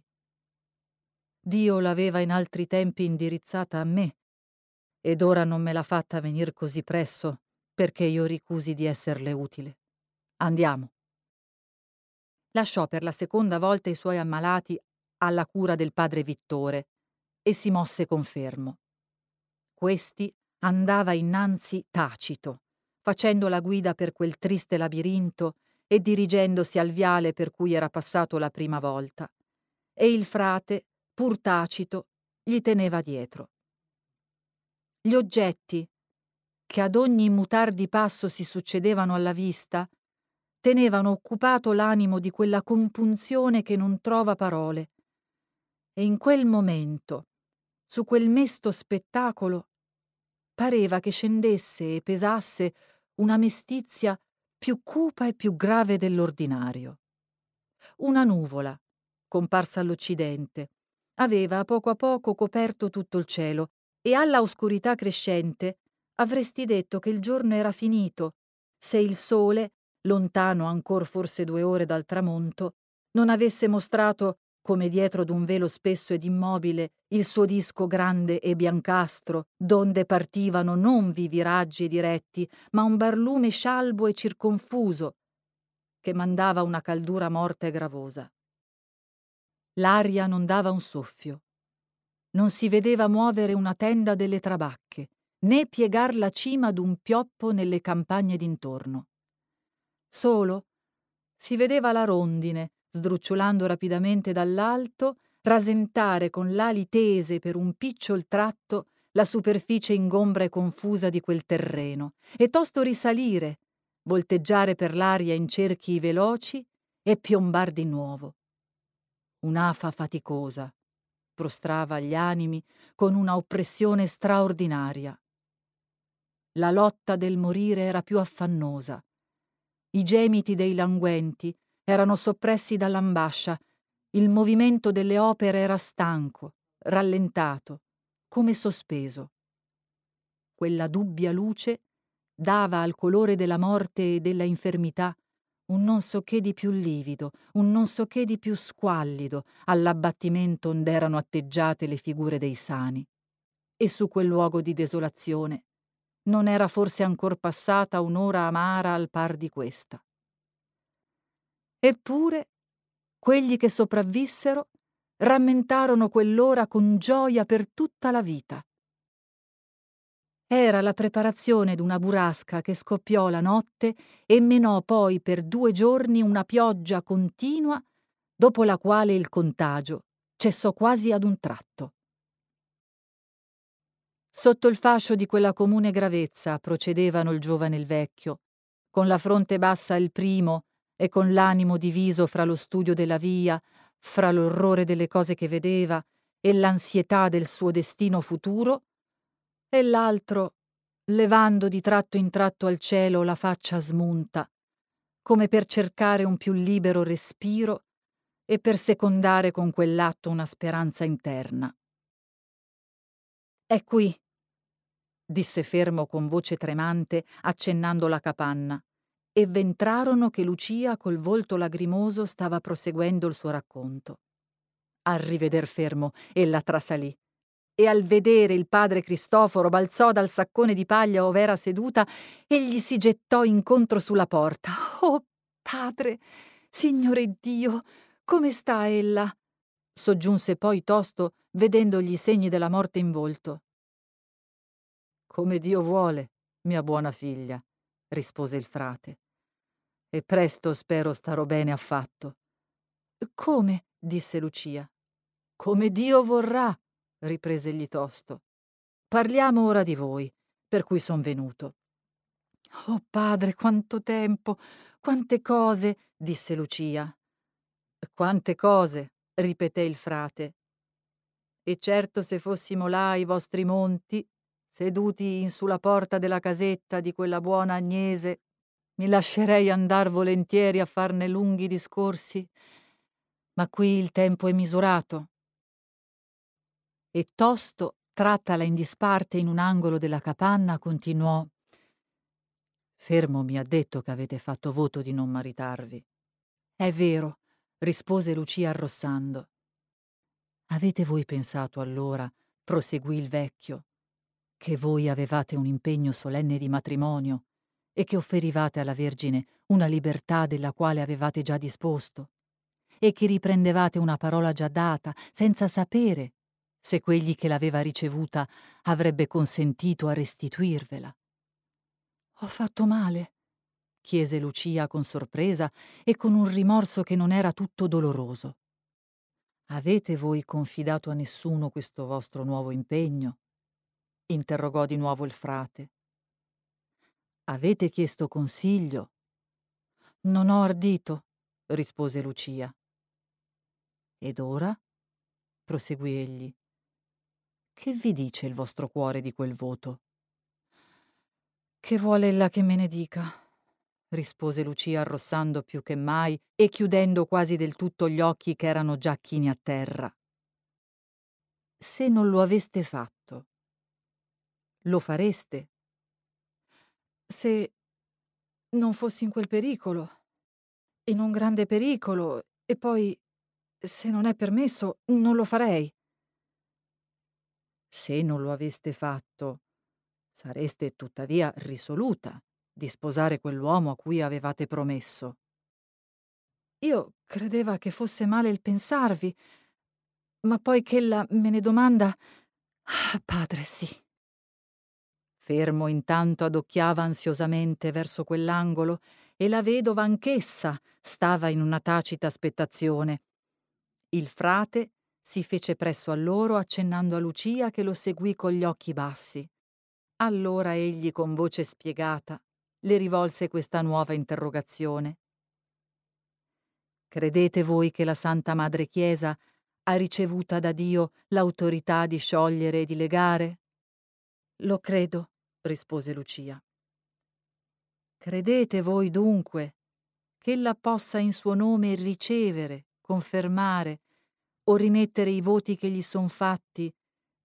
«Dio l'aveva in altri tempi indirizzata a me, ed ora non me l'ha fatta venir così presso, perché io ricusi di esserle utile. Andiamo». Lasciò per la seconda volta i suoi ammalati alla cura del padre Vittore e si mosse con Fermo. Questi andava innanzi tacito, facendo la guida per quel triste labirinto e dirigendosi al viale per cui era passato la prima volta, e il frate, pur tacito, gli teneva dietro. Gli oggetti, che ad ogni mutar di passo si succedevano alla vista, tenevano occupato l'animo di quella compunzione che non trova parole, e in quel momento, su quel mesto spettacolo, pareva che scendesse e pesasse una mestizia più cupa e più grave dell'ordinario. Una nuvola, comparsa all'occidente, aveva a poco a poco coperto tutto il cielo e alla oscurità crescente avresti detto che il giorno era finito se il sole, lontano ancor forse due ore dal tramonto, non avesse mostrato, come dietro ad un velo spesso ed immobile, il suo disco grande e biancastro, donde partivano non vivi raggi diretti, ma un barlume scialbo e circonfuso, che mandava una caldura morta e gravosa. L'aria non dava un soffio. Non si vedeva muovere una tenda delle trabacche, né piegar la cima d'un pioppo nelle campagne d'intorno. Solo si vedeva la rondine, sdrucciolando rapidamente dall'alto, rasentare con l'ali tese per un picciol tratto la superficie ingombra e confusa di quel terreno, e tosto risalire, volteggiare per l'aria in cerchi veloci e piombar di nuovo. Un'afa faticosa prostrava gli animi con una oppressione straordinaria. La lotta del morire era più affannosa. I gemiti dei languenti erano soppressi dall'ambascia, il movimento delle opere era stanco, rallentato, come sospeso. Quella dubbia luce dava al colore della morte e della infermità un non so che di più livido, un non so che di più squallido, all'abbattimento ond'erano atteggiate le figure dei sani. E su quel luogo di desolazione non era forse ancor passata un'ora amara al par di questa. Eppure, quelli che sopravvissero rammentarono quell'ora con gioia per tutta la vita. Era la preparazione d'una burrasca che scoppiò la notte e menò poi per due giorni una pioggia continua, dopo la quale il contagio cessò quasi ad un tratto. Sotto il fascio di quella comune gravezza procedevano il giovane e il vecchio, con la fronte bassa il primo e con l'animo diviso fra lo studio della via, fra l'orrore delle cose che vedeva e l'ansietà del suo destino futuro, e l'altro, levando di tratto in tratto al cielo la faccia smunta, come per cercare un più libero respiro e per secondare con quell'atto una speranza interna. «È qui», disse Fermo con voce tremante, accennando la capanna, e v'entrarono che Lucia, col volto lagrimoso, stava proseguendo il suo racconto. Al riveder Fermo, ella trasalì, e al vedere il padre Cristoforo balzò dal saccone di paglia ov'era seduta e gli si gettò incontro sulla porta. «Oh, padre, Signore Dio, come sta ella?» soggiunse poi tosto, vedendogli i segni della morte in volto. «Come Dio vuole, mia buona figlia», rispose il frate, «e presto spero starò bene affatto». «Come?» disse Lucia. «Come Dio vorrà», ripresegli tosto. «Parliamo ora di voi, per cui son venuto». «Oh padre, quanto tempo, quante cose», disse Lucia. «Quante cose», ripeté il frate. «E certo, se fossimo là ai vostri monti, seduti in sulla porta della casetta di quella buona Agnese, mi lascerei andar volentieri a farne lunghi discorsi, ma qui il tempo è misurato». E tosto, trattala in disparte in un angolo della capanna, continuò: «Fermo mi ha detto che avete fatto voto di non maritarvi». «È vero», rispose Lucia arrossando. «Avete voi pensato allora», proseguì il vecchio, «che voi avevate un impegno solenne di matrimonio e che offerivate alla Vergine una libertà della quale avevate già disposto e che riprendevate una parola già data senza sapere se quegli che l'aveva ricevuta avrebbe consentito a restituirvela?» «Ho fatto male?» chiese Lucia con sorpresa e con un rimorso che non era tutto doloroso. «Avete voi confidato a nessuno questo vostro nuovo impegno?» interrogò di nuovo il frate. «Avete chiesto consiglio?» «Non ho ardito», rispose Lucia. «Ed ora?» proseguì egli. «Che vi dice il vostro cuore di quel voto?» «Che vuole ella che me ne dica?» rispose Lucia arrossando più che mai e chiudendo quasi del tutto gli occhi che erano già chini a terra. «Se non lo aveste fatto, lo fareste?» «Se non fossi in quel pericolo, in un grande pericolo, e poi, se non è permesso, non lo farei». «Se non lo aveste fatto, sareste tuttavia risoluta di sposare quell'uomo a cui avevate promesso?» «Io credeva che fosse male il pensarvi, ma poi che ella me ne domanda... Ah, padre, sì». Fermo intanto adocchiava ansiosamente verso quell'angolo e la vedova anch'essa stava in una tacita aspettazione. Il frate si fece presso a loro accennando a Lucia che lo seguì con gli occhi bassi. Allora egli, con voce spiegata, le rivolse questa nuova interrogazione: «Credete voi che la Santa Madre Chiesa ha ricevuta da Dio l'autorità di sciogliere e di legare?» «Lo credo», rispose Lucia. «Credete voi dunque che ella possa in suo nome ricevere, confermare o rimettere i voti che gli son fatti,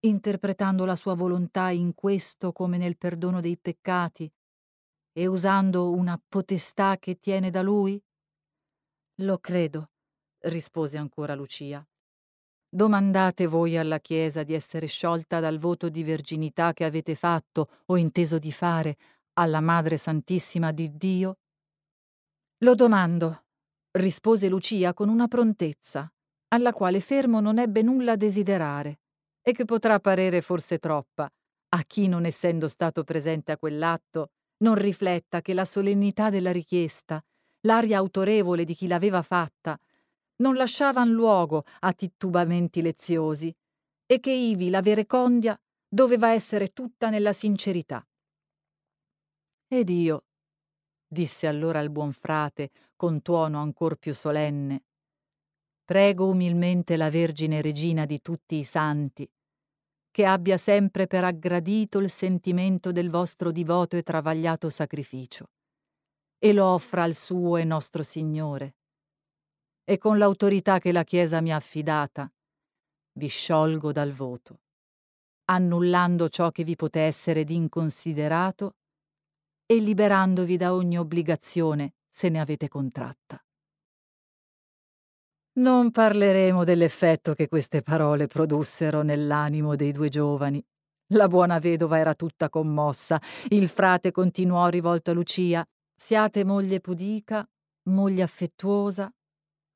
interpretando la sua volontà in questo come nel perdono dei peccati e usando una potestà che tiene da lui?» Lo credo, rispose ancora Lucia. Domandate voi alla Chiesa di essere sciolta dal voto di verginità che avete fatto o inteso di fare alla Madre Santissima di Dio? Lo domando, rispose Lucia con una prontezza, alla quale Fermo non ebbe nulla a desiderare, e che potrà parere forse troppa a chi, non essendo stato presente a quell'atto, non rifletta che la solennità della richiesta, l'aria autorevole di chi l'aveva fatta, non lasciavan luogo a titubamenti leziosi, e che ivi la verecondia doveva essere tutta nella sincerità. Ed io, disse allora il buon frate con tuono ancor più solenne, prego umilmente la Vergine Regina di tutti i santi, che abbia sempre per aggradito il sentimento del vostro divoto e travagliato sacrificio, e lo offra al suo e nostro Signore, e con l'autorità che la Chiesa mi ha affidata, vi sciolgo dal voto, annullando ciò che vi poté essere d'inconsiderato e liberandovi da ogni obbligazione se ne avete contratta. Non parleremo dell'effetto che queste parole produssero nell'animo dei due giovani. La buona vedova era tutta commossa. Il frate continuò rivolto a Lucia: siate moglie pudica, moglie affettuosa,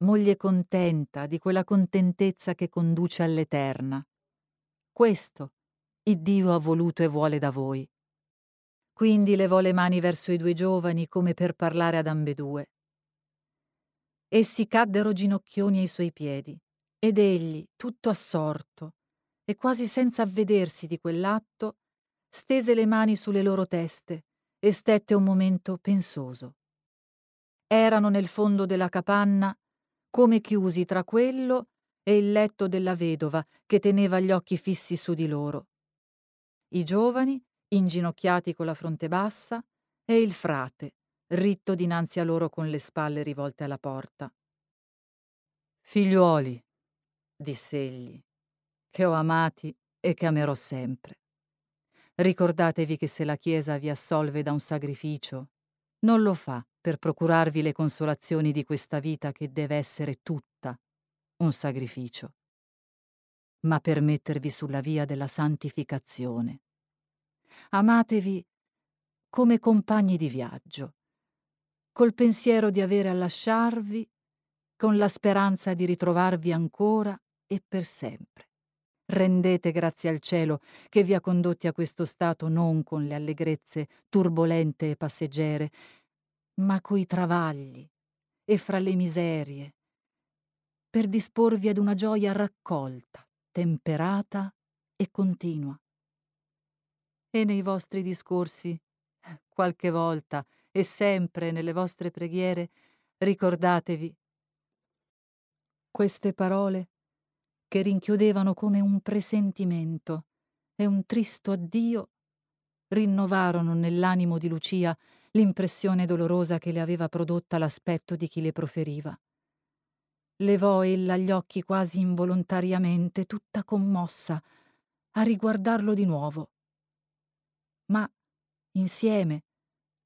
moglie contenta di quella contentezza che conduce all'eterna. Questo Iddio ha voluto e vuole da voi. Quindi levò le mani verso i due giovani come per parlare ad ambedue. Essi caddero ginocchioni ai suoi piedi, ed egli, tutto assorto e quasi senza avvedersi di quell'atto, stese le mani sulle loro teste e stette un momento pensoso. Erano nel fondo della capanna, come chiusi tra quello e il letto della vedova che teneva gli occhi fissi su di loro. I giovani, inginocchiati con la fronte bassa, e il frate, ritto dinanzi a loro con le spalle rivolte alla porta. Figliuoli, disse egli, che ho amati e che amerò sempre. Ricordatevi che se la Chiesa vi assolve da un sacrificio, non lo fa per procurarvi le consolazioni di questa vita che deve essere tutta un sacrificio, ma per mettervi sulla via della santificazione. Amatevi come compagni di viaggio, col pensiero di avere a lasciarvi, con la speranza di ritrovarvi ancora e per sempre. Rendete grazie al cielo che vi ha condotti a questo stato non con le allegrezze turbolente e passeggere, ma coi travagli e fra le miserie, per disporvi ad una gioia raccolta, temperata e continua. E nei vostri discorsi, qualche volta e sempre nelle vostre preghiere, ricordatevi queste parole che rinchiudevano come un presentimento e un tristo addio, rinnovarono nell'animo di Lucia l'impressione dolorosa che le aveva prodotta l'aspetto di chi le proferiva. Levò ella gli occhi quasi involontariamente, tutta commossa, a riguardarlo di nuovo. Ma, insieme,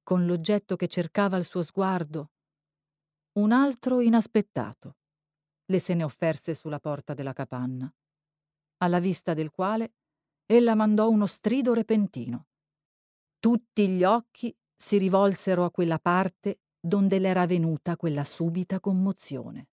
con l'oggetto che cercava il suo sguardo, un altro inaspettato le se ne offerse sulla porta della capanna, alla vista del quale ella mandò uno strido repentino. Tutti gli occhi si rivolsero a quella parte donde l'era venuta quella subita commozione.